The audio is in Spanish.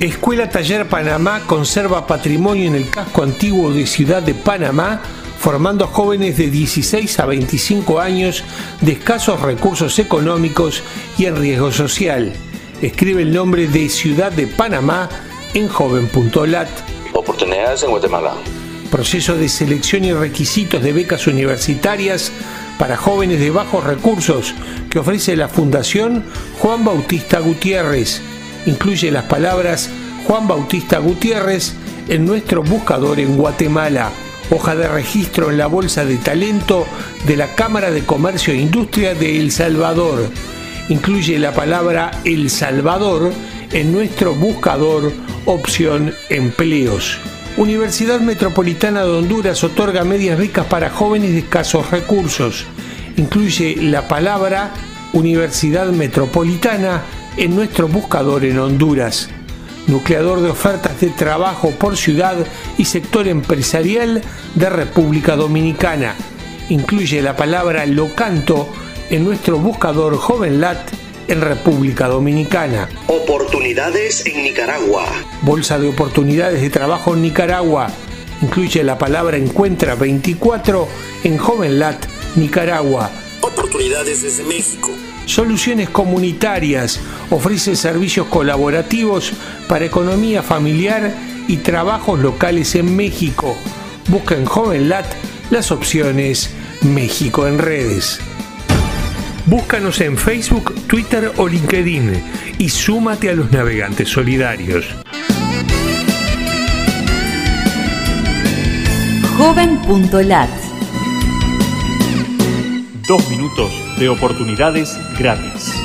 Escuela Taller Panamá conserva patrimonio en el casco antiguo de Ciudad de Panamá, formando jóvenes de 16 a 25 años de escasos recursos económicos y en riesgo social. Escribe el nombre de Ciudad de Panamá en joven.lat. Oportunidades en Guatemala. Proceso de selección y requisitos de becas universitarias para jóvenes de bajos recursos que ofrece la Fundación Juan Bautista Gutiérrez. Incluye las palabras Juan Bautista Gutiérrez en nuestro buscador en Guatemala. Hoja de registro en la Bolsa de Talento de la Cámara de Comercio e Industria de El Salvador. Incluye la palabra El Salvador en nuestro buscador opción empleos. Universidad Metropolitana de Honduras otorga medias becas para jóvenes de escasos recursos. Incluye la palabra Universidad Metropolitana en nuestro buscador en Honduras. Nucleador de ofertas de trabajo por ciudad y sector empresarial de República Dominicana. Incluye la palabra Locanto en nuestro buscador Joven.lat en República Dominicana. Oportunidades en Nicaragua. Bolsa de oportunidades de trabajo en Nicaragua. Incluye la palabra Encuentra 24 en Joven.lat Nicaragua. Oportunidades desde México. Soluciones comunitarias. Ofrece servicios colaborativos para economía familiar y trabajos locales en México. Busca en Joven.lat las opciones México en redes. Búscanos en Facebook, Twitter o LinkedIn y súmate a los navegantes solidarios. Joven.lat. 2 minutos de oportunidades gratis.